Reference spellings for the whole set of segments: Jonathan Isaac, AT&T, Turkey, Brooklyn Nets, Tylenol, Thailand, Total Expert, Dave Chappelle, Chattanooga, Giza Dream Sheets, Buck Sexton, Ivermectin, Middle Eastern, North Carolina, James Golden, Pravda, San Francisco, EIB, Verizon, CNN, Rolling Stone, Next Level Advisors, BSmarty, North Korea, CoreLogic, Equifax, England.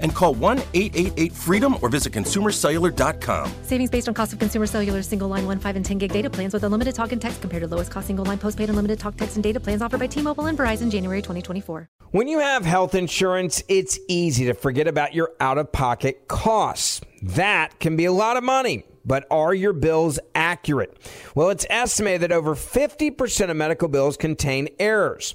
and call 1-888-FREEDOM or visit ConsumerCellular.com. Savings based on cost of Consumer Cellular's single line 1, 5, and 10 gig data plans with unlimited talk and text compared to lowest cost single line postpaid unlimited talk, text, and data plans offered by T-Mobile and Verizon January 2024. When you have health insurance, it's easy to forget about your out-of-pocket costs. That can be a lot of money, but are your bills accurate? Well, it's estimated that over 50% of medical bills contain errors.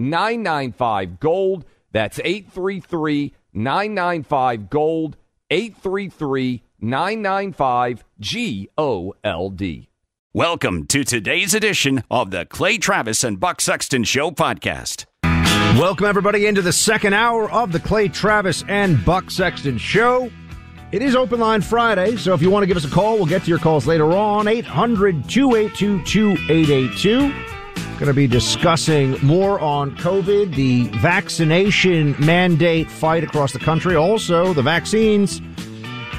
995 gold. That's 833-995 gold. 833-995 GOLD. Welcome to today's edition of the Clay Travis and Buck Sexton Show podcast. Welcome everybody into the second hour of the Clay Travis and Buck Sexton Show. It is Open Line Friday, so if you want to give us a call, we'll get to your calls later on. 800-282-2882. Going to be discussing more on COVID, the vaccination mandate fight across the country. Also, the vaccines,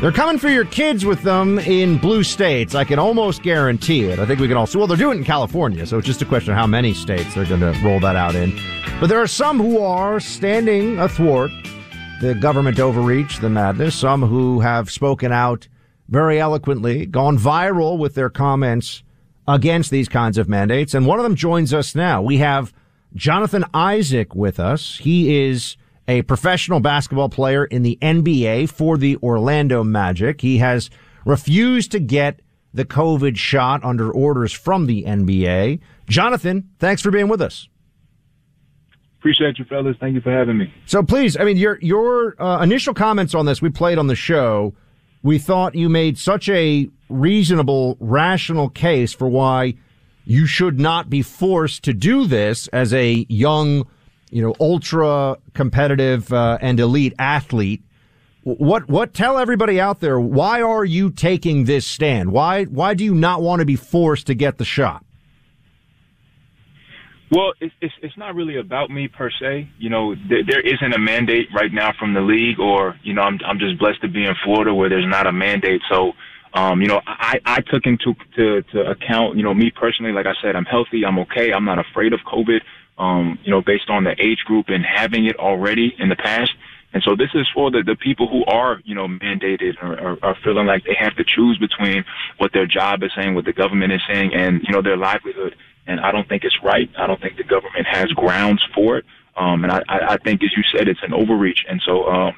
they're coming for your kids with them in blue states. I can almost guarantee it. I think we can all see. Well, they're doing it in California, so it's just a question of how many states they're going to roll that out in. But there are some who are standing athwart the government overreach, the madness. Some who have spoken out very eloquently, gone viral with their comments against these kinds of mandates, and one of them joins us now. We have Jonathan Isaac with us. He is a professional basketball player in the NBA for the Orlando Magic. He has refused to get the COVID shot under orders from the NBA. Jonathan, thanks for being with us. Appreciate you, fellas. Thank you for having me. So please, I mean, your initial comments on this, we played on the show. We thought you made such a reasonable, rational case for why you should not be forced to do this as a young, ultra competitive and elite athlete. What tell everybody out there, why are you taking this stand? Why do you not want to be forced to get the shot? Well, it's not really about me per se. There isn't a mandate right now from the league, or I'm just blessed to be in Florida where there's not a mandate. So, I took into account, me personally. Like I said, I'm healthy, I'm okay, I'm not afraid of COVID. Based on the age group and having it already in the past. And so this is for the people who are, mandated or are feeling like they have to choose between what their job is saying, what the government is saying, and their livelihood. And I don't think it's right. I don't think the government has grounds for it. And I think, as you said, it's an overreach. And so, I'm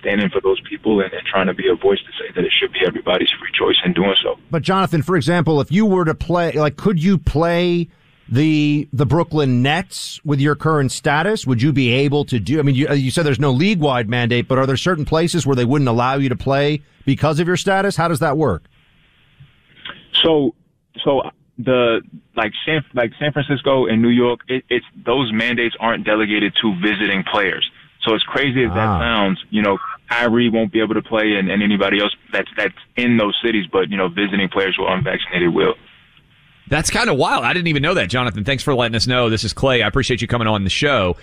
standing for those people and trying to be a voice to say that it should be everybody's free choice in doing so. But, Jonathan, for example, if you were to play, could you play the Brooklyn Nets with your current status? Would you be able to do? I mean, you said there's no league-wide mandate, but are there certain places where they wouldn't allow you to play because of your status? How does that work? So San Francisco and New York, it's those mandates aren't delegated to visiting players. So as crazy as that sounds, Kyrie won't be able to play, and anybody else that's in those cities, but visiting players who are unvaccinated will. That's kind of wild. I didn't even know that, Jonathan. Thanks for letting us know. This is Clay. I appreciate you coming on the show.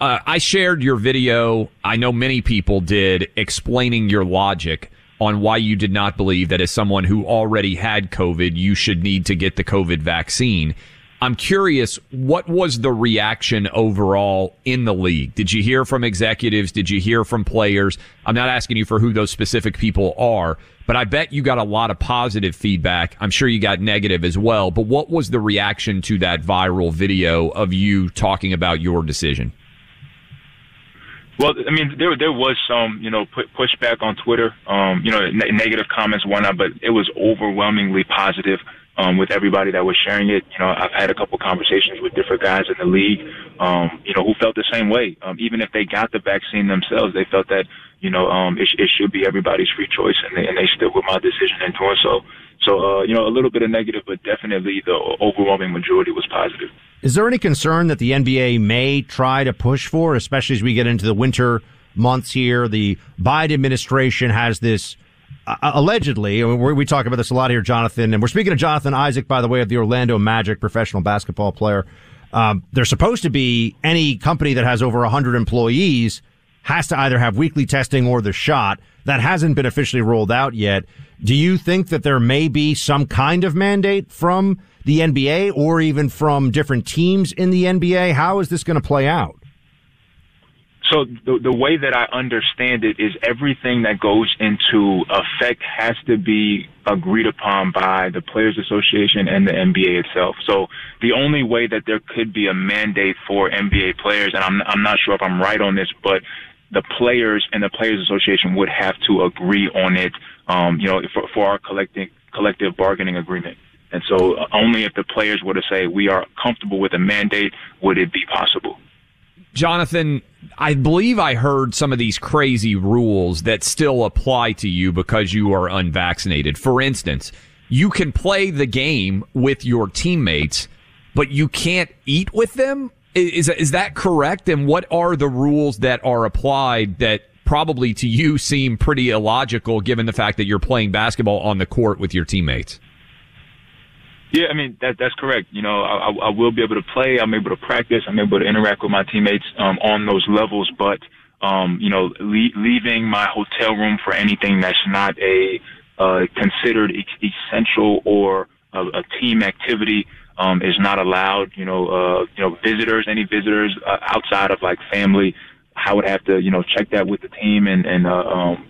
I shared your video. I know many people did, explaining your logic on why you did not believe that as someone who already had COVID, you should need to get the COVID vaccine. I'm curious, what was the reaction overall in the league? Did you hear from executives? Did you hear from players? I'm not asking you for who those specific people are, but I bet you got a lot of positive feedback. I'm sure you got negative as well. But what was the reaction to that viral video of you talking about your decision? Well, I mean, there was some, pushback on Twitter, negative comments, whatnot, but it was overwhelmingly positive. With everybody that was sharing it, I've had a couple conversations with different guys in the league, who felt the same way. Even if they got the vaccine themselves, they felt that, it should be everybody's free choice, and they stood with my decision in doing so. So, a little bit of negative, but definitely the overwhelming majority was positive. Is there any concern that the NBA may try to push for, especially as we get into the winter months here? The Biden administration has this allegedly, we talk about this a lot here, Jonathan, and we're speaking of Jonathan Isaac, by the way, of the Orlando Magic, professional basketball player. They're supposed to be, any company that has over 100 employees has to either have weekly testing or the shot. That hasn't been officially rolled out yet. Do you think that there may be some kind of mandate from the NBA or even from different teams in the NBA? How is this going to play out? So the way that I understand it is everything that goes into effect has to be agreed upon by the Players Association and the NBA itself. So the only way that there could be a mandate for NBA players, and I'm not sure if I'm right on this, but the players and the Players Association would have to agree on it, for our collective bargaining agreement. And so only if the players were to say we are comfortable with a mandate would it be possible. Jonathan, I believe I heard some of these crazy rules that still apply to you because you are unvaccinated. For instance, you can play the game with your teammates, but you can't eat with them? Is that correct? And what are the rules that are applied that probably to you seem pretty illogical given the fact that you're playing basketball on the court with your teammates? Yeah, I mean, that's correct. I will be able to play. I'm able to practice. I'm able to interact with my teammates on those levels. But, leaving my hotel room for anything that's not a considered essential or a team activity is not allowed. Visitors, any visitors outside of like family, I would have to, check that with the team and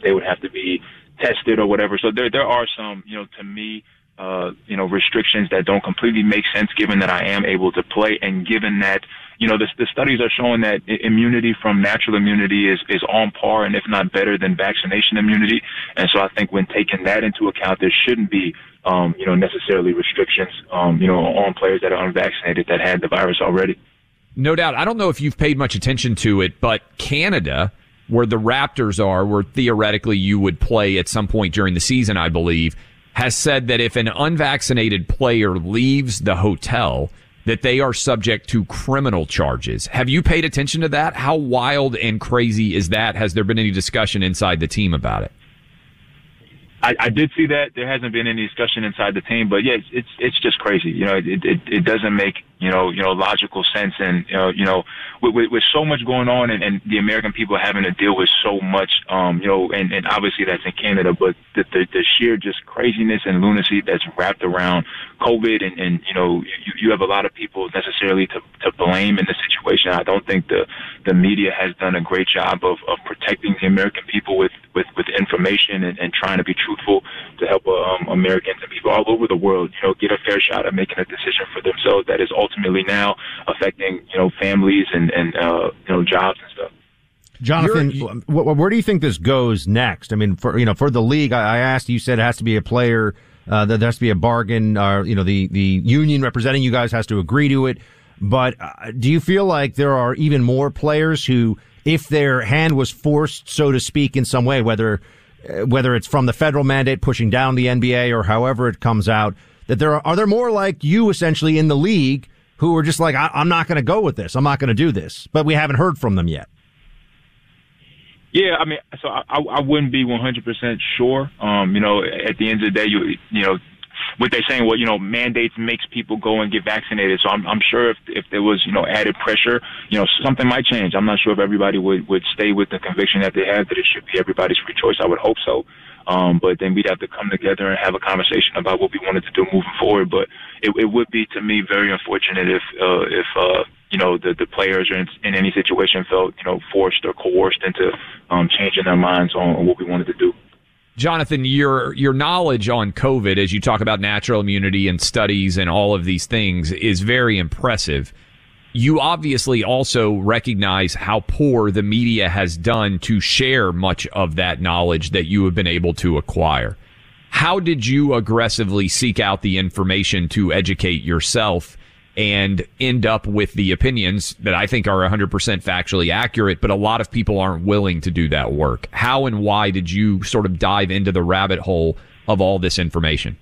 they would have to be tested or whatever. So there are some, to me, restrictions that don't completely make sense given that I am able to play and given that, the studies are showing that immunity from natural immunity is on par and if not better than vaccination immunity. And so I think when taking that into account, there shouldn't be, necessarily restrictions, on players that are unvaccinated that had the virus already. No doubt. I don't know if you've paid much attention to it, but Canada, where the Raptors are, where theoretically you would play at some point during the season, I believe, has said that if an unvaccinated player leaves the hotel, that they are subject to criminal charges. Have you paid attention to that? How wild and crazy is that? Has there been any discussion inside the team about it? I did see that. There hasn't been any discussion inside the team, but yeah, it's just crazy. It doesn't make logical sense, and with so much going on and the American people having to deal with so much, and obviously that's in Canada, but the sheer just craziness and lunacy that's wrapped around COVID, and you have a lot of people necessarily to blame in the situation. I don't think the media has done a great job of protecting the American people with information and trying to be true, truthful to help Americans and people all over the world, get a fair shot at making a decision for themselves that is ultimately now affecting, families and jobs and stuff. Jonathan, where do you think this goes next? I mean, for the league, I asked, you said it has to be a player, that there has to be a bargain, the union representing you guys has to agree to it. But do you feel like there are even more players who, if their hand was forced, so to speak, in some way, whether it's from the federal mandate pushing down the NBA or however it comes out, that there are more like you essentially in the league who are just like, I'm not going to go with this. I'm not going to do this. But we haven't heard from them yet. Yeah, I mean, so I wouldn't be 100% sure. At the end of the day, what they're saying, well, you know, mandates makes people go and get vaccinated. So I'm sure if there was, you know, added pressure, you know, something might change. I'm not sure if everybody would stay with the conviction that they have that it should be everybody's free choice. I would hope so. But then we'd have to come together and have a conversation about what we wanted to do moving forward. But it would be, to me, very unfortunate if you know, the players in any situation felt, you know, forced or coerced into changing their minds on what we wanted to do. Jonathan, your knowledge on COVID, as you talk about natural immunity and studies and all of these things, is very impressive. You obviously also recognize how poor the media has done to share much of that knowledge that you have been able to acquire. How did you aggressively seek out the information to educate yourself and end up with the opinions that I think are 100% factually accurate, but a lot of people aren't willing to do that work? How and why did you sort of dive into the rabbit hole of all this information?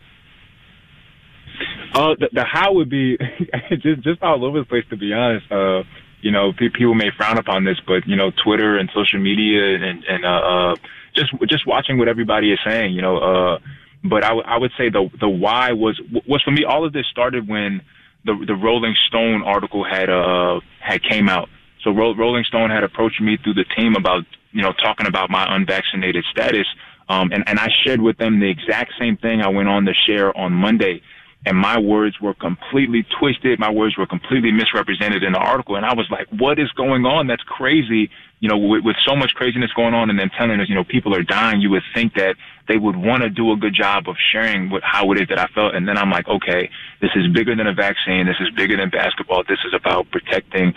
The how would be just all over the place, to be honest. You know, people may frown upon this, but, you know, Twitter and social media and just watching what everybody is saying, you know. But I would say the why was for me, all of this started when the Rolling Stone article had came out. So Rolling Stone had approached me through the team about, you know, talking about my unvaccinated status. And I shared with them the exact same thing I went on to share on Monday. And my words were completely twisted. My words were completely misrepresented in the article. And I was like, what is going on? That's crazy. You know, with so much craziness going on and them telling us, you know, people are dying, you would think that they would want to do a good job of sharing how it is that I felt. And then I'm like, okay, this is bigger than a vaccine. This is bigger than basketball. This is about protecting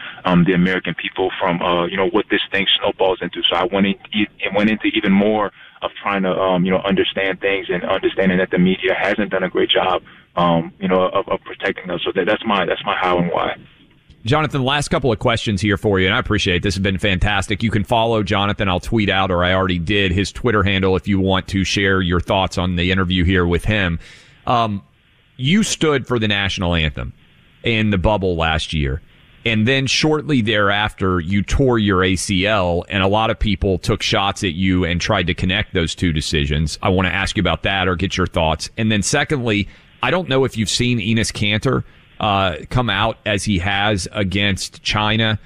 the American people from, you know, what this thing snowballs into. So I went into even more of trying to, you know, understand things and understanding that the media hasn't done a great job, you know, of protecting us. So that's my how and why. Jonathan, last couple of questions here for you, and I appreciate it. This has been fantastic. You can follow Jonathan. I'll tweet out, or I already did, his Twitter handle if you want to share your thoughts on the interview here with him. You stood for the national anthem in the bubble last year, and then shortly thereafter, you tore your ACL, and a lot of people took shots at you and tried to connect those two decisions. I want to ask you about that or get your thoughts. And then secondly, I don't know if you've seen Enos Cantor come out as he has against China,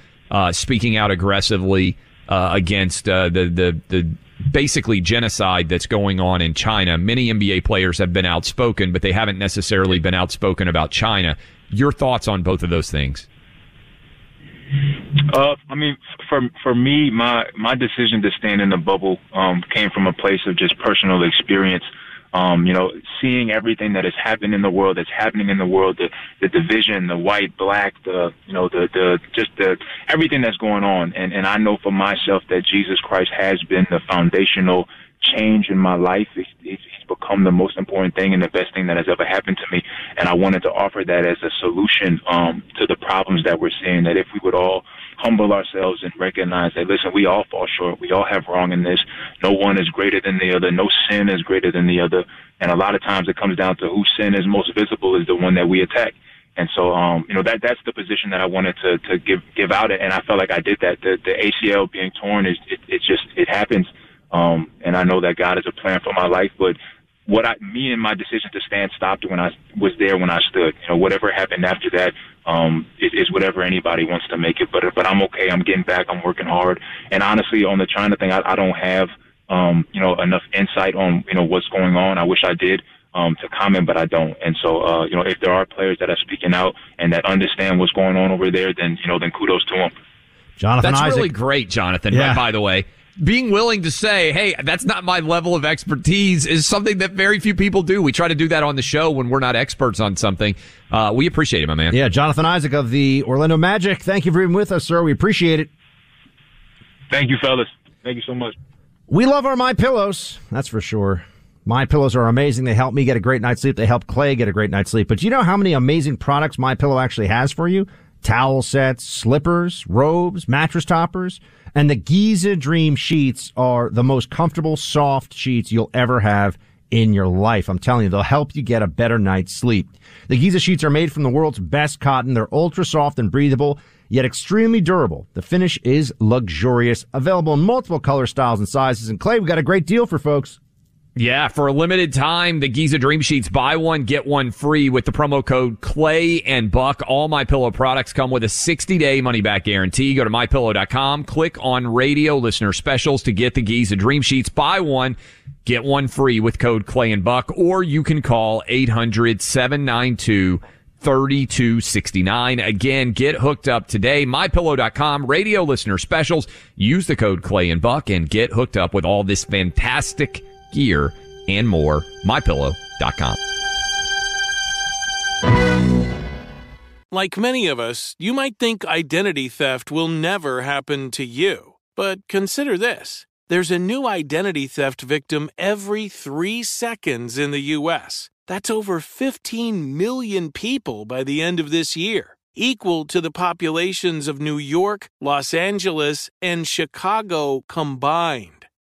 speaking out aggressively against the basically genocide that's going on in China. Many NBA players have been outspoken, but they haven't necessarily been outspoken about China. Your thoughts on both of those things? I mean, for me, my decision to stand in the bubble came from a place of just personal experience. You know, seeing everything that has happened in the world, that's happening in the world, the division, the white, black, the everything that's going on. And I know for myself that Jesus Christ has been the foundational change in my life. He's become the most important thing and the best thing that has ever happened to me. And I wanted to offer that as a solution to the problems that we're seeing, that if we would all humble ourselves and recognize that, listen, we all fall short. We all have wrong in this. No one is greater than the other. No sin is greater than the other. And a lot of times it comes down to whose sin is most visible is the one that we attack. And so, you know, that's the position that I wanted to give out. And I felt like I did that. The ACL being torn, it happens. And I know that God has a plan for my life, but me and my decision to stand stopped when I was there, when I stood. You know, whatever happened after that, is whatever anybody wants to make it. But I'm okay. I'm getting back. I'm working hard. And honestly, on the China thing, I don't have, you know, enough insight on, you know, what's going on. I wish I did, to comment, but I don't. And so, you know, if there are players that are speaking out and that understand what's going on over there, then, you know, kudos to them. Jonathan Isaac. That's really great, Jonathan, yeah. Right, by the way. Being willing to say, hey, that's not my level of expertise, is something that very few people do. We try to do that on the show when we're not experts on something. We appreciate it, my man. Yeah, Jonathan Isaac of the Orlando Magic. Thank you for being with us, sir. We appreciate it. Thank you, fellas. Thank you so much. We love our MyPillows, that's for sure. MyPillows are amazing. They help me get a great night's sleep. They help Clay get a great night's sleep. But do you know how many amazing products MyPillow actually has for you? Towel sets, slippers, robes, mattress toppers. And the Giza Dream Sheets are the most comfortable, soft sheets you'll ever have in your life. I'm telling you, they'll help you get a better night's sleep. The Giza Sheets are made from the world's best cotton. They're ultra soft and breathable, yet extremely durable. The finish is luxurious, available in multiple color styles and sizes. And Clay, we got a great deal for folks. Yeah, for a limited time, the Giza Dream Sheets, buy one, get one free with the promo code Clay and Buck. All MyPillow products come with a 60-day money-back guarantee. Go to MyPillow.com, click on Radio Listener Specials to get the Giza Dream Sheets. Buy one, get one free with code Clay and Buck, or you can call 800-792-3269. Again, get hooked up today. MyPillow.com, Radio Listener Specials. Use the code Clay and Buck and get hooked up with all this fantastic gear and more. MyPillow.com. Like many of us, you might think identity theft will never happen to you. But consider this. There's a new identity theft victim every 3 seconds in the U.S. That's over 15 million people by the end of this year, equal to the populations of New York, Los Angeles, and Chicago combined.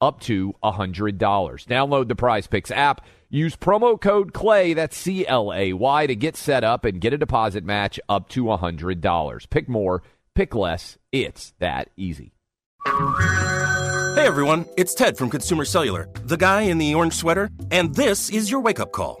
up to $100. Download the PrizePicks app. Use promo code CLAY, that's C-L-A-Y, to get set up and get a deposit match up to $100. Pick more, pick less. It's that easy. Hey, everyone. It's Ted from Consumer Cellular, the guy in the orange sweater, and this is your wake-up call.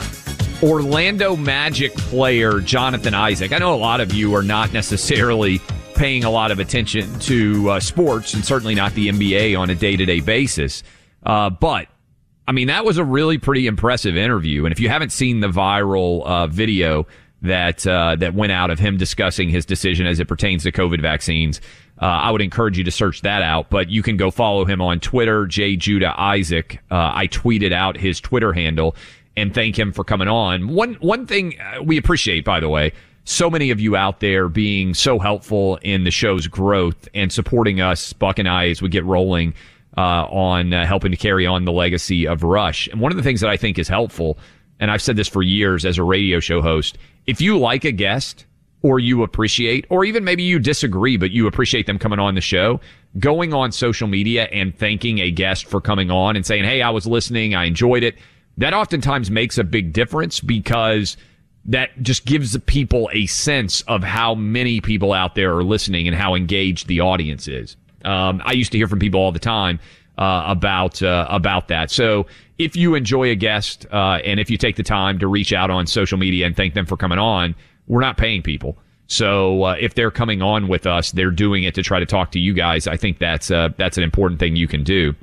Orlando Magic player Jonathan Isaac. I know a lot of you are not necessarily paying a lot of attention to sports, and certainly not the NBA on a day-to-day basis. But, I mean, that was a really pretty impressive interview. And if you haven't seen the viral video that went out of him discussing his decision as it pertains to COVID vaccines, I would encourage you to search that out. But you can go follow him on Twitter, JJudahIsaac. I tweeted out his Twitter handle and thank him for coming on. One thing we appreciate, by the way, so many of you out there being so helpful in the show's growth and supporting us, Buck and I, as we get rolling on helping to carry on the legacy of Rush. And one of the things that I think is helpful, and I've said this for years as a radio show host, if you like a guest or you appreciate, or even maybe you disagree, but you appreciate them coming on the show, going on social media and thanking a guest for coming on and saying, hey, I was listening, I enjoyed it. That oftentimes makes a big difference because that just gives the people a sense of how many people out there are listening and how engaged the audience is. I used to hear from people all the time about that. So if you enjoy a guest and if you take the time to reach out on social media and thank them for coming on, we're not paying people. So if they're coming on with us, they're doing it to try to talk to you guys. I think that's an important thing you can do.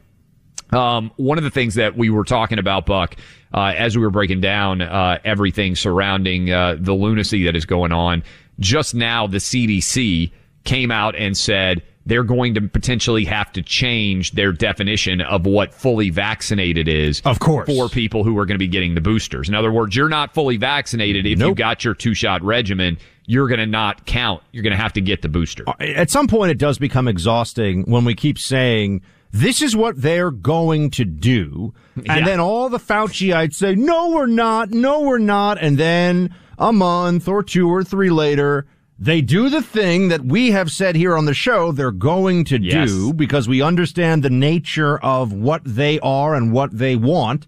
One of the things that we were talking about, Buck, as we were breaking down everything surrounding the lunacy that is going on, just now the CDC came out and said they're going to potentially have to change their definition of what fully vaccinated is, of course, for people who are going to be getting the boosters. In other words, you're not fully vaccinated if you got your two-shot regimen. You're going to not count. You're going to have to get the booster. At some point, it does become exhausting when we keep saying this is what they're going to do. And then all the Fauciites say, no, we're not. No, we're not. And then a month or two or three later, they do the thing that we have said here on the show they're going to do because we understand the nature of what they are and what they want.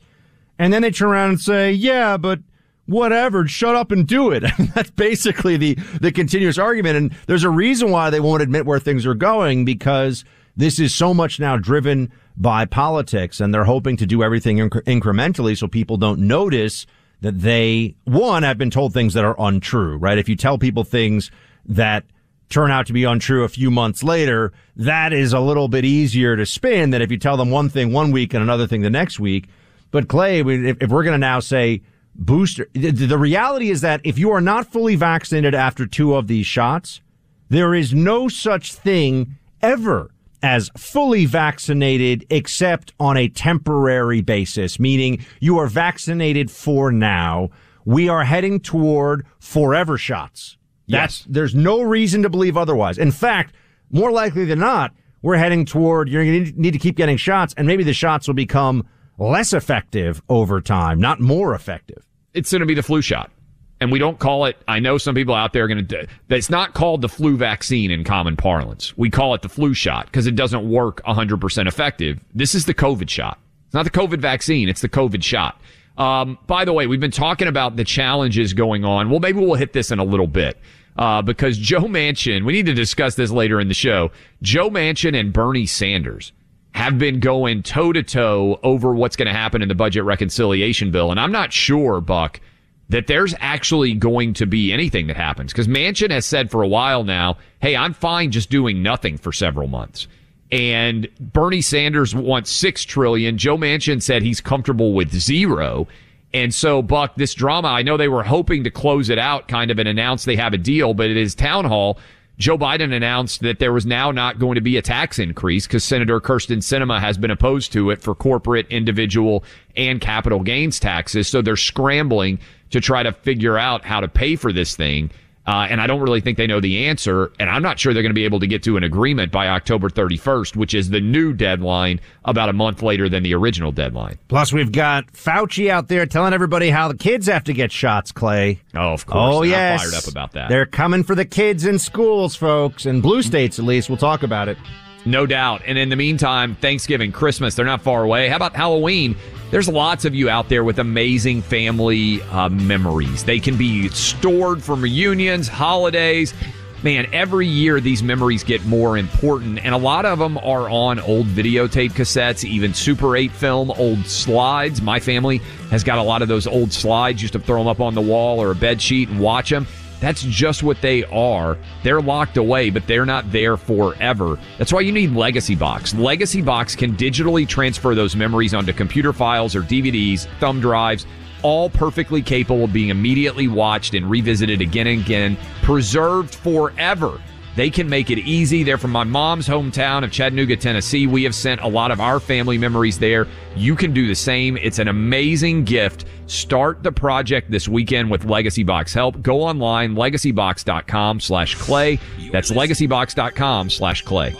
And then they turn around and say, yeah, but whatever, shut up and do it. That's basically the continuous argument. And there's a reason why they won't admit where things are going, because this is so much now driven by politics, and they're hoping to do everything incrementally so people don't notice that they, one, have been told things that are untrue, right? If you tell people things that turn out to be untrue a few months later, that is a little bit easier to spin than if you tell them one thing one week and another thing the next week. But, Clay, if we're going to now say booster, the reality is that if you are not fully vaccinated after two of these shots, there is no such thing ever as fully vaccinated, except on a temporary basis, meaning you are vaccinated for now. We are heading toward forever shots. Yes. There's no reason to believe otherwise. In fact, more likely than not, we're heading toward, you're going to need to keep getting shots, and maybe the shots will become less effective over time, not more effective. It's going to be the flu shot. And we don't call it, I know some people out there are going to, it's not called the flu vaccine in common parlance. We call it the flu shot because it doesn't work 100% effective. This is the COVID shot. It's not the COVID vaccine. It's the COVID shot. By the way, we've been talking about the challenges going on. Well, maybe we'll hit this in a little bit, because Joe Manchin, we need to discuss this later in the show. Joe Manchin and Bernie Sanders have been going toe to toe over what's going to happen in the budget reconciliation bill. And I'm not sure, Buck, that there's actually going to be anything that happens. Because Manchin has said for a while now, hey, I'm fine just doing nothing for several months. And Bernie Sanders wants $6 trillion. Joe Manchin said he's comfortable with zero. And so, Buck, this drama, I know they were hoping to close it out kind of and announce they have a deal, but it is town hall. Joe Biden announced that there was now not going to be a tax increase because Senator Kirsten Sinema has been opposed to it for corporate, individual, and capital gains taxes. So they're scrambling to try to figure out how to pay for this thing. And I don't really think they know the answer. And I'm not sure they're going to be able to get to an agreement by October 31st, which is the new deadline, about a month later than the original deadline. Plus, we've got Fauci out there telling everybody how the kids have to get shots, Clay. Oh, of course. Oh, yes. I'm fired up about that. They're coming for the kids in schools, folks, in blue states at least. We'll talk about it. No doubt. And in the meantime, Thanksgiving, Christmas, they're not far away. How about Halloween? There's lots of you out there with amazing family memories. They can be stored from reunions, holidays. Man, every year these memories get more important. And a lot of them are on old videotape cassettes, even Super 8 film, old slides. My family has got a lot of those old slides. Used to throw them up on the wall or a bed sheet and watch them. That's just what they are. They're locked away, but they're not there forever. That's why you need Legacy Box. Legacy Box can digitally transfer those memories onto computer files or DVDs, thumb drives, all perfectly capable of being immediately watched and revisited again and again, preserved forever. They can make it easy. They're from my mom's hometown of Chattanooga, Tennessee. We have sent a lot of our family memories there. You can do the same. It's an amazing gift. Start the project this weekend with Legacy Box help. Go online, legacybox.com/Clay. That's legacybox.com/Clay.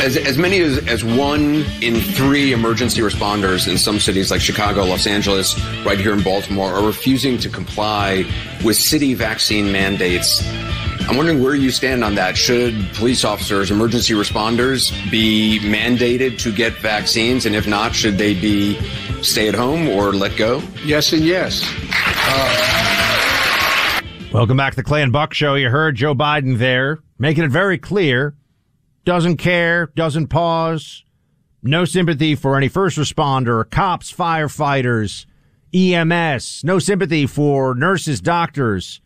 As many as one in three emergency responders in some cities like Chicago, Los Angeles, right here in Baltimore, are refusing to comply with city vaccine mandates. I'm wondering where you stand on that. Should police officers, emergency responders be mandated to get vaccines? And if not, should they be stay at home or let go? Yes and yes. Welcome back to the Clay and Buck Show. You heard Joe Biden there making it very clear. Doesn't care, doesn't pause, no sympathy for any first responder, cops, firefighters, EMS, no sympathy for nurses, doctors.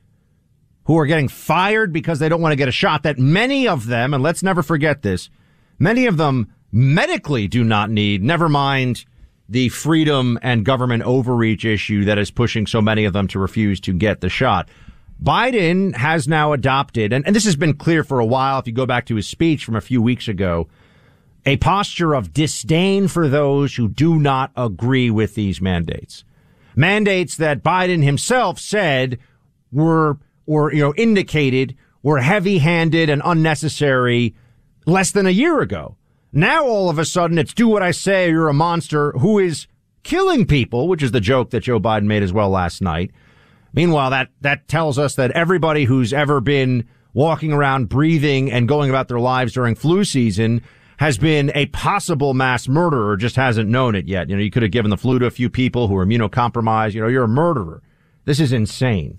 who are getting fired because they don't want to get a shot that many of them, and let's never forget this, many of them medically do not need, never mind the freedom and government overreach issue that is pushing so many of them to refuse to get the shot. Biden has now adopted, and this has been clear for a while if you go back to his speech from a few weeks ago, a posture of disdain for those who do not agree with these mandates. Mandates that Biden himself said were, or, you know, indicated were heavy-handed and unnecessary less than a year ago. Now, all of a sudden, it's do what I say, you're a monster who is killing people, which is the joke that Joe Biden made as well last night. Meanwhile, that tells us that everybody who's ever been walking around, breathing, and going about their lives during flu season has been a possible mass murderer, just hasn't known it yet. You know, you could have given the flu to a few people who are immunocompromised. You know, you're a murderer. This is insane.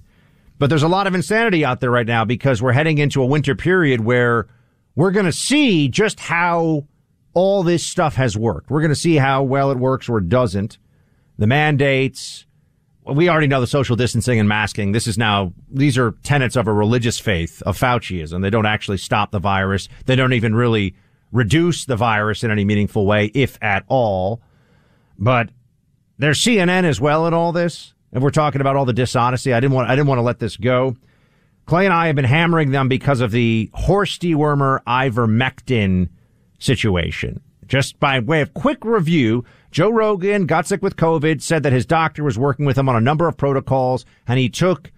But there's a lot of insanity out there right now because we're heading into a winter period where we're going to see just how all this stuff has worked. We're going to see how well it works or doesn't. The mandates. We already know the social distancing and masking. This is now, these are tenets of a religious faith of Fauciism. They don't actually stop the virus. They don't even really reduce the virus in any meaningful way, if at all. But there's CNN as well in all this. And we're talking about all the dishonesty. I didn't want to let this go. Clay and I have been hammering them because of the horse dewormer ivermectin situation. Just by way of quick review, Joe Rogan got sick with COVID, said that his doctor was working with him on a number of protocols, and he took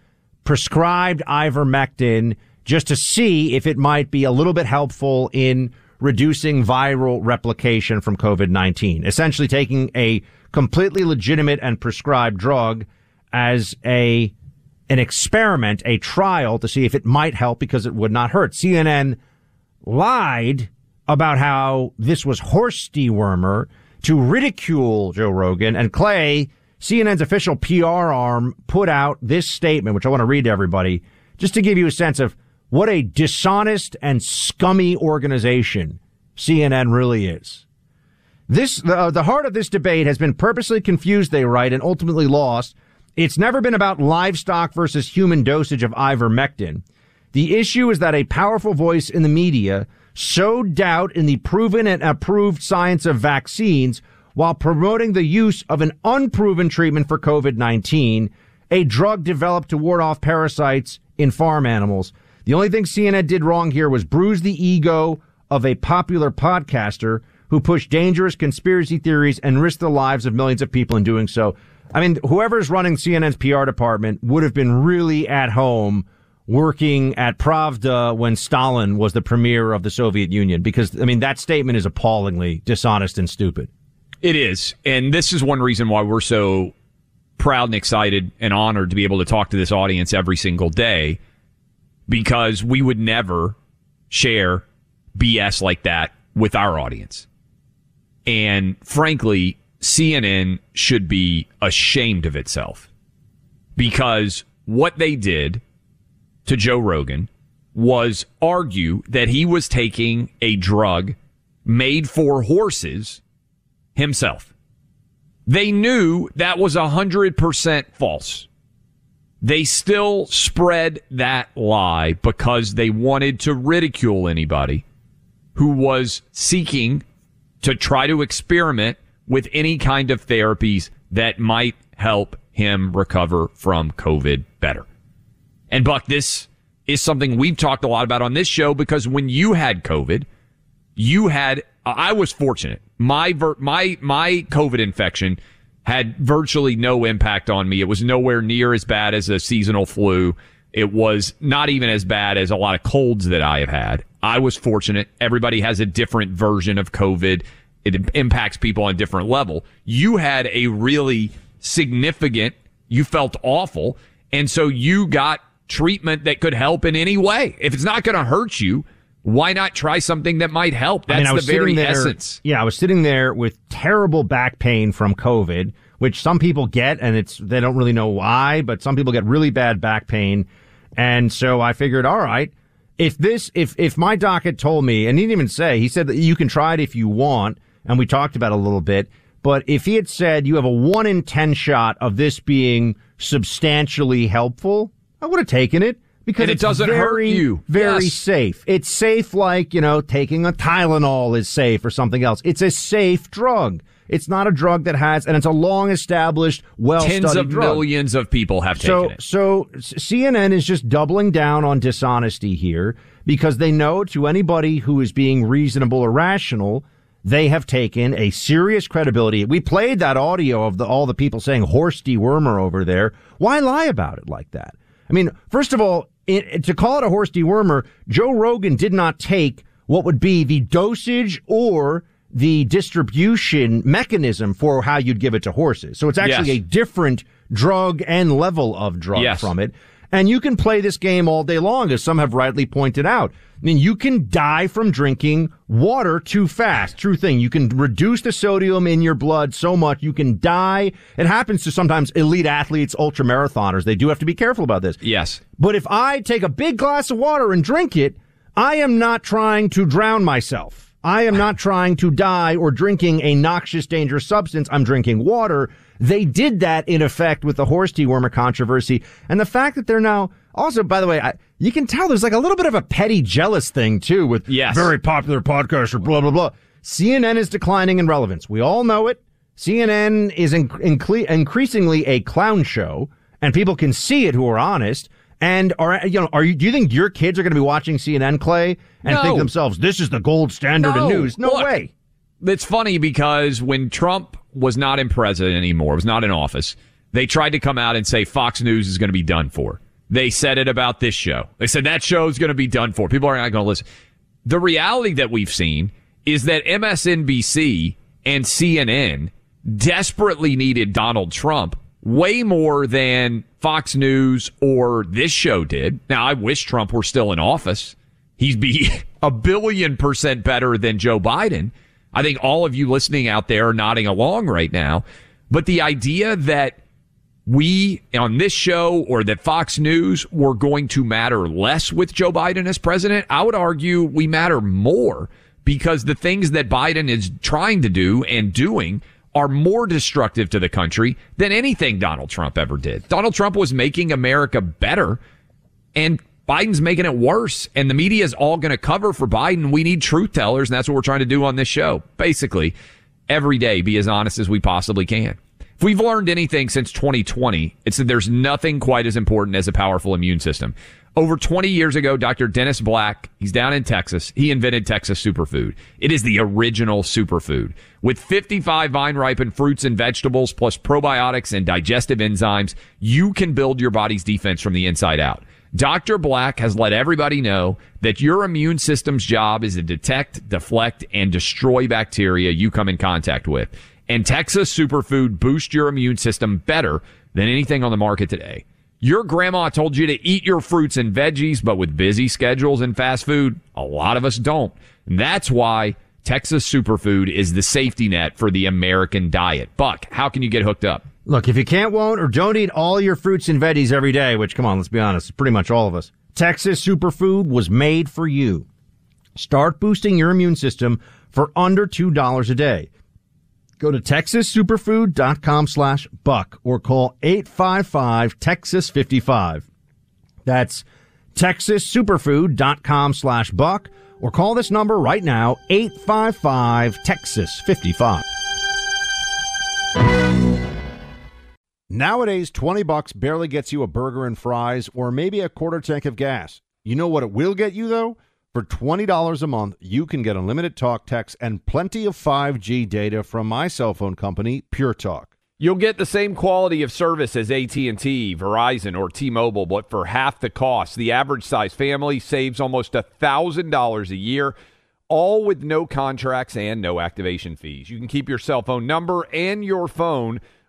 prescribed ivermectin just to see if it might be a little bit helpful in reducing viral replication from COVID-19. Essentially taking a completely legitimate and prescribed drug as an experiment, a trial, to see if it might help because it would not hurt. CNN lied about how this was horse dewormer to ridicule Joe Rogan. And Clay, CNN's official PR arm, put out this statement, which I want to read to everybody, just to give you a sense of what a dishonest and scummy organization CNN really is. The heart of this debate has been purposely confused, they write, and ultimately lost. It's never been about livestock versus human dosage of ivermectin. The issue is that a powerful voice in the media sowed doubt in the proven and approved science of vaccines while promoting the use of an unproven treatment for COVID-19, a drug developed to ward off parasites in farm animals. The only thing CNN did wrong here was bruise the ego of a popular podcaster who pushed dangerous conspiracy theories and risked the lives of millions of people in doing so. I mean, whoever's running CNN's PR department would have been really at home working at Pravda when Stalin was the premier of the Soviet Union, because, I mean, that statement is appallingly dishonest and stupid. It is. And this is one reason why we're so proud and excited and honored to be able to talk to this audience every single day, because we would never share BS like that with our audience. And frankly, CNN should be ashamed of itself, because what they did to Joe Rogan was argue that he was taking a drug made for horses himself. They knew that was 100% false. They still spread that lie because they wanted to ridicule anybody who was seeking to try to experiment with any kind of therapies that might help him recover from COVID better. And, Buck, this is something we've talked a lot about on this show, because when you had COVID, you had, I was fortunate. My COVID infection had virtually no impact on me. It was nowhere near as bad as a seasonal flu. It was not even as bad as a lot of colds that I have had. I was fortunate. Everybody has a different version of COVID. It impacts people on a different level. You had a really significant, you felt awful, and so you got treatment that could help in any way. If it's not going to hurt you, why not try something that might help? That's the very essence. Yeah, I was sitting there with terrible back pain from COVID, which some people get, and they don't really know why, but some people get really bad back pain. And so I figured, all right, if my doc had told me, and he didn't even say, he said that you can try it if you want, and we talked about it a little bit, but if he had said you have a 1 in 10 shot of this being substantially helpful, I would have taken it, Because and it doesn't hurt you. Very safe. It's safe, like, you know, taking a Tylenol is safe or something else. It's a safe drug. It's not a drug that has, and it's a long-established, well-studied drug. Tens of millions of people have taken it. So CNN is just doubling down on dishonesty here because they know to anybody who is being reasonable or rational, they have taken a serious credibility. We played that audio of all the people saying horse dewormer over there. Why lie about it like that? I mean, first of all, to call it a horse dewormer, Joe Rogan did not take what would be the dosage or the distribution mechanism for how you'd give it to horses. So it's actually a different drug and level of drug from it. And you can play this game all day long, as some have rightly pointed out. I mean, you can die from drinking water too fast. True thing. You can reduce the sodium in your blood so much you can die. It happens to sometimes elite athletes, ultra marathoners. They do have to be careful about this. Yes. But if I take a big glass of water and drink it, I am not trying to drown myself. I am not trying to die or drinking a noxious, dangerous substance. I'm drinking water. They did that, in effect, with the horse dewormer controversy. And the fact that they're now... Also, by the way, you can tell there's like a little bit of a petty jealous thing, too, with very popular podcaster, blah, blah, blah. CNN is declining in relevance. We all know it. CNN is increasingly a clown show, and people can see it who are honest. And do you think your kids are going to be watching CNN, Clay, and think to themselves, this is the gold standard of news? No way. It's funny because when Trump was not in president anymore, was not in office, they tried to come out and say Fox News is going to be done for. They said it about this show. They said that show is going to be done for. People are not going to listen. The reality that we've seen is that MSNBC and CNN desperately needed Donald Trump way more than Fox News or this show did. Now, I wish Trump were still in office. He'd be 1,000,000,000% better than Joe Biden. I think all of you listening out there are nodding along right now. But the idea that we on this show or that Fox News were going to matter less with Joe Biden as president, I would argue we matter more because the things that Biden is trying to do and doing are more destructive to the country than anything Donald Trump ever did. Donald Trump was making America better, and Biden's making it worse, and the media is all going to cover for Biden. We need truth tellers, and that's what we're trying to do on this show. Basically, every day, be as honest as we possibly can. If we've learned anything since 2020, it's that there's nothing quite as important as a powerful immune system. Over 20 years ago, Dr. Dennis Black, he's down in Texas, he invented Texas Superfood. It is the original superfood. With 55 vine-ripened fruits and vegetables, plus probiotics and digestive enzymes, you can build your body's defense from the inside out. Dr. Black has let everybody know that your immune system's job is to detect, deflect, and destroy bacteria you come in contact with. And Texas Superfood boosts your immune system better than anything on the market today. Your grandma told you to eat your fruits and veggies, but with busy schedules and fast food, a lot of us don't. And that's why Texas Superfood is the safety net for the American diet. Buck, how can you get hooked up? Look, if you can't, won't, or don't eat all your fruits and veggies every day, which, come on, let's be honest, pretty much all of us, Texas Superfood was made for you. Start boosting your immune system for under $2 a day. Go to TexasSuperfood.com/Buck or call 855-TEXAS-55. That's TexasSuperfood.com/Buck or call this number right now, 855-TEXAS-55. Nowadays, $20 barely gets you a burger and fries or maybe a quarter tank of gas. You know what it will get you, though? For $20 a month, you can get unlimited talk, text, and plenty of 5G data from my cell phone company, Pure Talk. You'll get the same quality of service as AT&T, Verizon, or T-Mobile, but for half the cost. The average-sized family saves almost $1,000 a year, all with no contracts and no activation fees. You can keep your cell phone number and your phone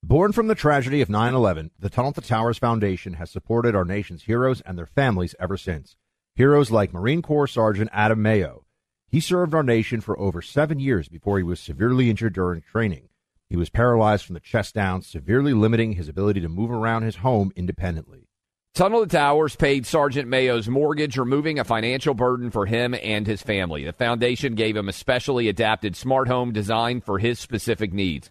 Born from the tragedy of 9/11, the Tunnel to Towers Foundation has supported our nation's heroes and their families ever since. Heroes like Marine Corps Sergeant Adam Mayo. He served our nation for over 7 years before he was severely injured during training. He was paralyzed from the chest down, severely limiting his ability to move around his home independently. Tunnel to Towers paid Sergeant Mayo's mortgage, removing a financial burden for him and his family. The foundation gave him a specially adapted smart home designed for his specific needs.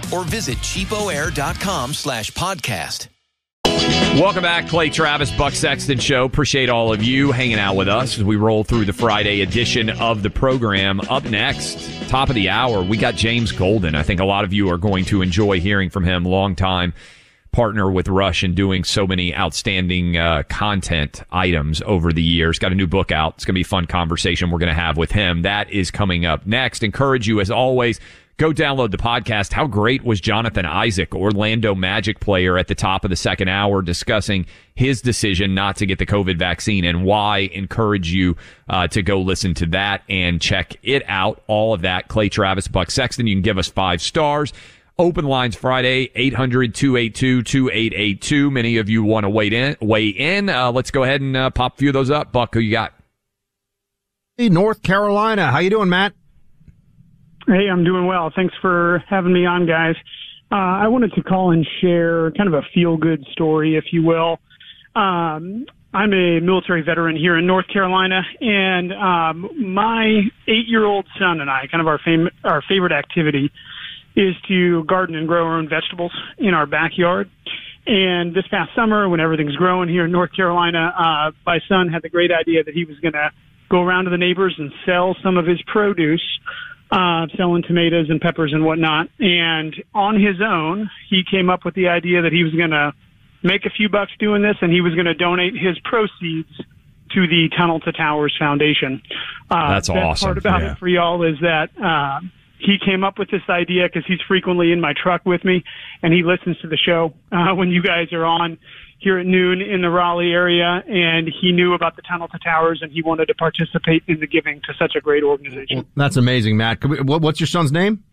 or visit cheapoair.com/podcast. Welcome back, Clay Travis, Buck Sexton Show. Appreciate all of you hanging out with us as we roll through the Friday edition of the program. Up next, top of the hour, we got James Golden. I think a lot of you are going to enjoy hearing from him. Longtime partner with Rush and doing so many outstanding content items over the years. Got a new book out. It's going to be a fun conversation we're going to have with him. That is coming up next. Encourage you, as always, go download the podcast. How great was Jonathan Isaac, Orlando Magic player, at the top of the second hour, discussing his decision not to get the COVID vaccine and why. Encourage you to go listen to that and check it out. All of that, Clay Travis, Buck Sexton. You can give us 5 stars. Open Lines Friday, 800-282-2882. Many of you want to weigh in. Let's go ahead and pop a few of those up. Buck, who you got? Hey, North Carolina. How you doing, Matt? Hey, I'm doing well. Thanks for having me on, guys. I wanted to call and share kind of a feel-good story, if you will. I'm a military veteran here in North Carolina, and my 8-year-old son and I, kind of our favorite activity is to garden and grow our own vegetables in our backyard. And this past summer, when everything's growing here in North Carolina, my son had the great idea that he was going to go around to the neighbors and sell some of his produce, selling tomatoes and peppers and whatnot. And on his own, he came up with the idea that he was going to make a few bucks doing this, and he was going to donate his proceeds to the Tunnel to Towers Foundation. That's awesome. The best part about it for y'all is that he came up with this idea because he's frequently in my truck with me, and he listens to the show when you guys are on here at noon in the Raleigh area, and he knew about the Tunnel to Towers, and he wanted to participate in the giving to such a great organization. Well, that's amazing, Matt. What's your son's name?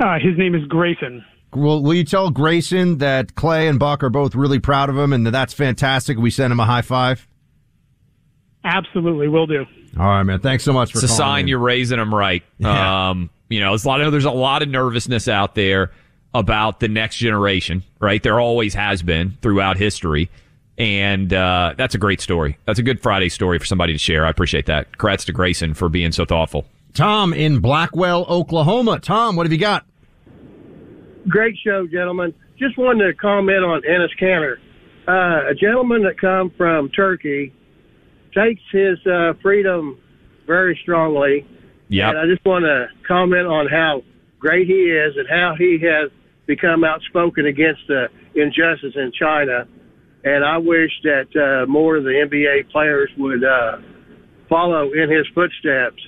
His name is Grayson. Well, will you tell Grayson that Clay and Buck are both really proud of him and that that's fantastic? We send him a high five? Absolutely, will do. All right, man. Thanks so much for calling. It's a sign you're raising him right. Yeah. There's a lot of nervousness out there about the next generation, right? There always has been throughout history. And that's a great story. That's a good Friday story for somebody to share. I appreciate that. Congrats to Grayson for being so thoughtful. Tom in Blackwell, Oklahoma. Tom, what have you got? Great show, gentlemen. Just wanted to comment on Ennis Cantor. A gentleman that come from Turkey takes his freedom very strongly. Yeah. And I just want to comment on how great he is and how he has become outspoken against the injustice in China. And I wish that more of the NBA players would follow in his footsteps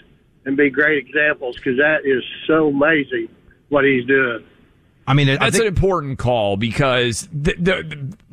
and be great examples, because that is so amazing what he's doing. I mean, that's an important call, because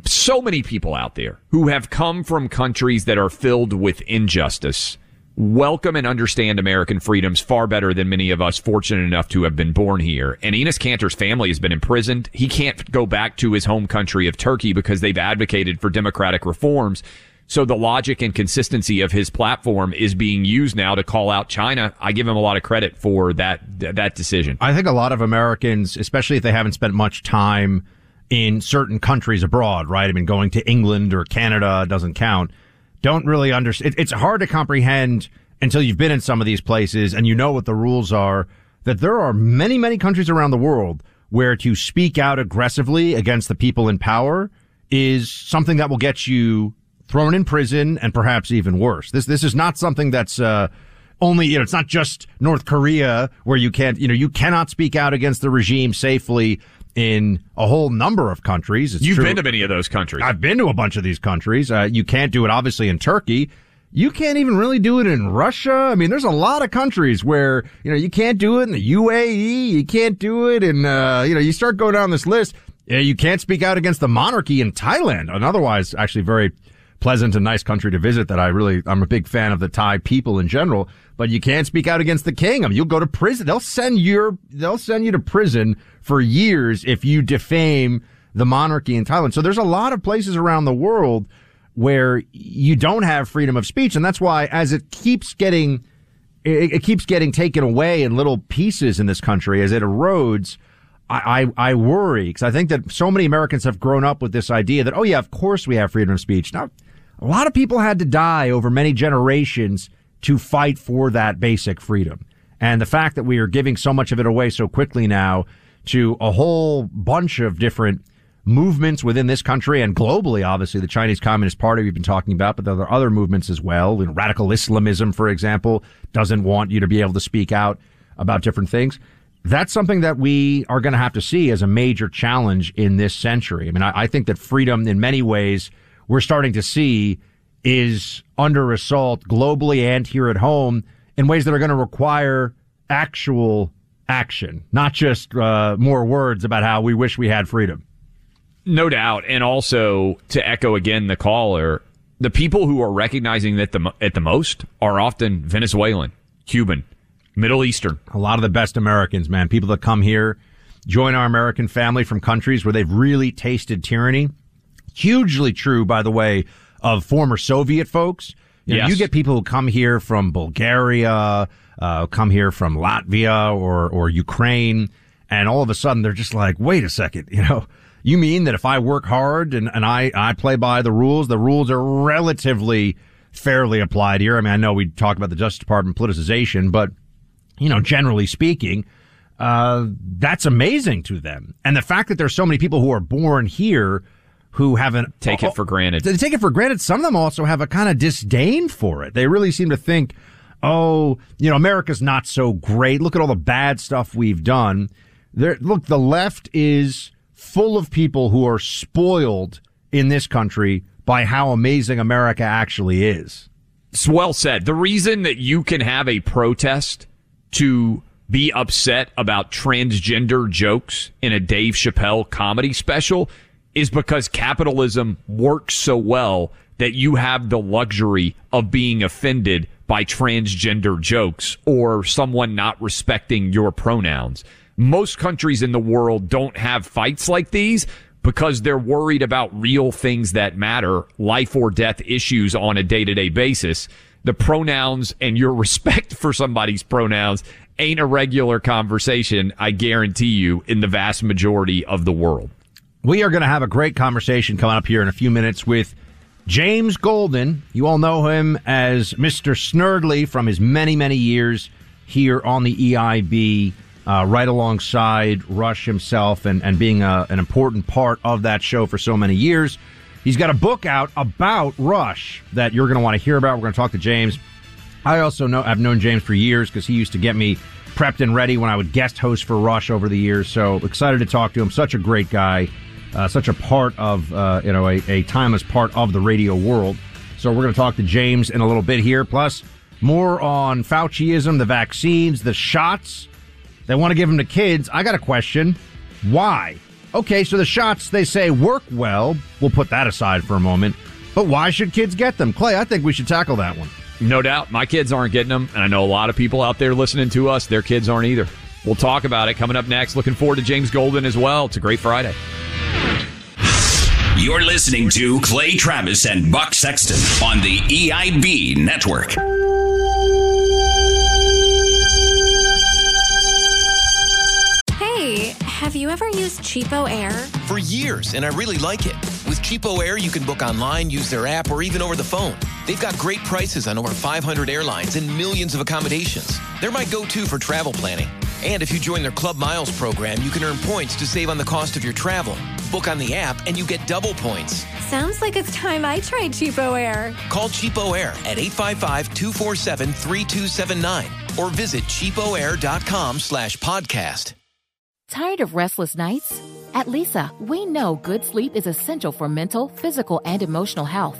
so many people out there who have come from countries that are filled with injustice welcome and understand American freedoms far better than many of us fortunate enough to have been born here. And Enos Cantor's family has been imprisoned. He can't go back to his home country of Turkey because they've advocated for democratic reforms. So the logic and consistency of his platform is being used now to call out China. I give him a lot of credit for that decision. I think a lot of Americans, especially if they haven't spent much time in certain countries abroad, right? I mean, going to England or Canada doesn't count. Don't really understand. It's hard to comprehend until you've been in some of these places and you know what the rules are, that there are many, many countries around the world where to speak out aggressively against the people in power is something that will get you thrown in prison and perhaps even worse. This is not something that's only, it's not just North Korea where you can't, you cannot speak out against the regime safely in a whole number of countries. You've been to many of those countries. I've been to a bunch of these countries. You can't do it, obviously, in Turkey. You can't even really do it in Russia. I mean, there's a lot of countries where, you can't do it in the UAE. You can't do it in, you start going down this list. You can't speak out against the monarchy in Thailand, an otherwise actually very pleasant and nice country to visit that I'm a big fan of the Thai people in general, but you can't speak out against the king. I mean, you'll go to prison. They'll send you to prison for years if you defame the monarchy in Thailand. So there's a lot of places around the world where you don't have freedom of speech. And that's why as it keeps getting taken away in little pieces in this country, as it erodes, I worry, because I think that so many Americans have grown up with this idea that, oh yeah, of course we have freedom of speech. Now, a lot of people had to die over many generations to fight for that basic freedom. And the fact that we are giving so much of it away so quickly now to a whole bunch of different movements within this country and globally, obviously, the Chinese Communist Party we've been talking about, but there are other movements as well. Radical Islamism, for example, doesn't want you to be able to speak out about different things. That's something that we are going to have to see as a major challenge in this century. I mean, I think that freedom in many ways we're starting to see is under assault globally and here at home in ways that are going to require actual action, not just more words about how we wish we had freedom. No doubt. And also, to echo again the caller, the people who are recognizing that at the most are often Venezuelan, Cuban, Middle Eastern. A lot of the best Americans, man. People that come here, join our American family from countries where they've really tasted tyranny. Hugely true, by the way, of former Soviet folks. Yes. You get people who come here from Bulgaria, come here from Latvia or Ukraine, and all of a sudden they're just like, wait a second, you mean that if I work hard and I play by the rules are relatively fairly applied here. I mean, I know we talk about the Justice Department politicization, but generally speaking, that's amazing to them. And the fact that there's so many people who are born here who haven't... Take it for granted. They take it for granted. Some of them also have a kind of disdain for it. They really seem to think, America's not so great. Look at all the bad stuff we've done. Look, the left is full of people who are spoiled in this country by how amazing America actually is. It's well said. The reason that you can have a protest to be upset about transgender jokes in a Dave Chappelle comedy special is because capitalism works so well that you have the luxury of being offended by transgender jokes or someone not respecting your pronouns. Most countries in the world don't have fights like these because they're worried about real things that matter, life or death issues on a day-to-day basis. The pronouns and your respect for somebody's pronouns ain't a regular conversation, I guarantee you, in the vast majority of the world. We are going to have a great conversation coming up here in a few minutes with James Golden. You all know him as Mr. Snurdly from his many, many years here on the EIB, right alongside Rush himself and being an important part of that show for so many years. He's got a book out about Rush that you're going to want to hear about. We're going to talk to James. I also know I've known James for years because he used to get me prepped and ready when I would guest host for Rush over the years. So excited to talk to him. Such a great guy, such a part of a timeless part of the radio world. So we're going to talk to James in a little bit here. Plus, more on Fauciism, the vaccines, the shots they want to give them to kids. I got a question. Why? Okay, so the shots, they say, work well. We'll put that aside for a moment. But why should kids get them? Clay, I think we should tackle that one. No doubt. My kids aren't getting them, and I know a lot of people out there listening to us, their kids aren't either. We'll talk about it coming up next. Looking forward to James Golden as well. It's a great Friday. You're listening to Clay Travis and Buck Sexton on the EIB Network. Have you you ever used CheapoAir? For years, and I really like it. With CheapoAir, you can book online, use their app, or even over the phone. They've got great prices on over 500 airlines and millions of accommodations. They're my go-to for travel planning. And if you join their Club Miles program, you can earn points to save on the cost of your travel. Book on the app, and you get double points. Sounds like it's time I tried CheapoAir. Call CheapoAir at 855-247-3279 or visit cheapoair.com/podcast. Tired of restless nights? At Lisa, we know good sleep is essential for mental, physical, and emotional health.